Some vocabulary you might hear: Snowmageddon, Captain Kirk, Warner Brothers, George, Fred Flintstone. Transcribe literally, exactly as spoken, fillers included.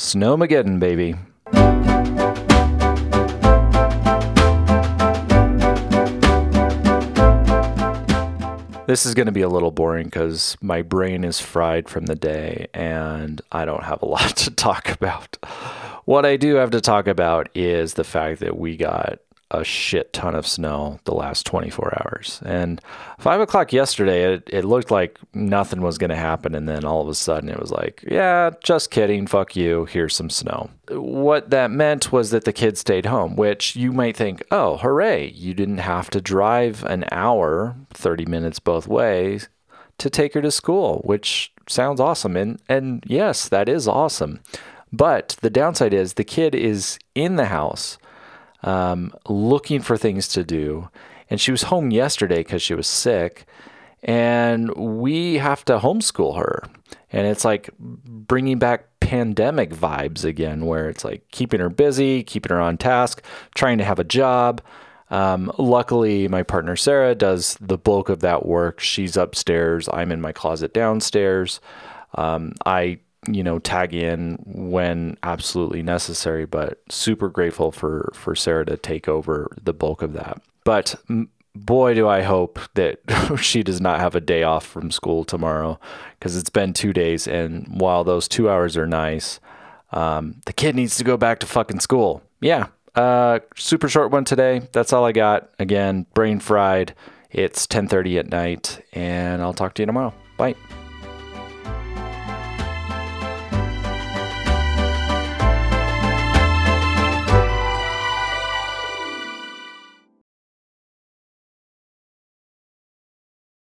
Snowmageddon, baby. This is going to be a little boring because my brain is fried from the day and I don't have a lot to talk about. What I do have to talk about is the fact that we got a shit ton of snow the last twenty-four hours. And five o'clock yesterday, it, it looked like nothing was going to happen. And then all of a sudden it was like, yeah, just kidding. Fuck you. Here's some snow. What that meant was that the kids stayed home, which you might think, oh, hooray. You didn't have to drive an hour, thirty minutes both ways to take her to school, which sounds awesome. And, and yes, that is awesome. But the downside is the kid is in the house um, looking for things to do. And she was home yesterday because she was sick. And we have to homeschool her. And it's like bringing back pandemic vibes again, where it's like keeping her busy, keeping her on task, trying to have a job. Um, luckily, my partner Sarah does the bulk of that work. She's upstairs. I'm in my closet downstairs. Um, I you know, tag in when absolutely necessary, but super grateful for, for Sarah to take over the bulk of that. But boy, do I hope that she does not have a day off from school tomorrow, because it's been two days. And while those two hours are nice, um, the kid needs to go back to fucking school. Yeah. Uh, super short one today. That's all I got. Again, brain fried. It's ten thirty at night and I'll talk to you tomorrow. Bye.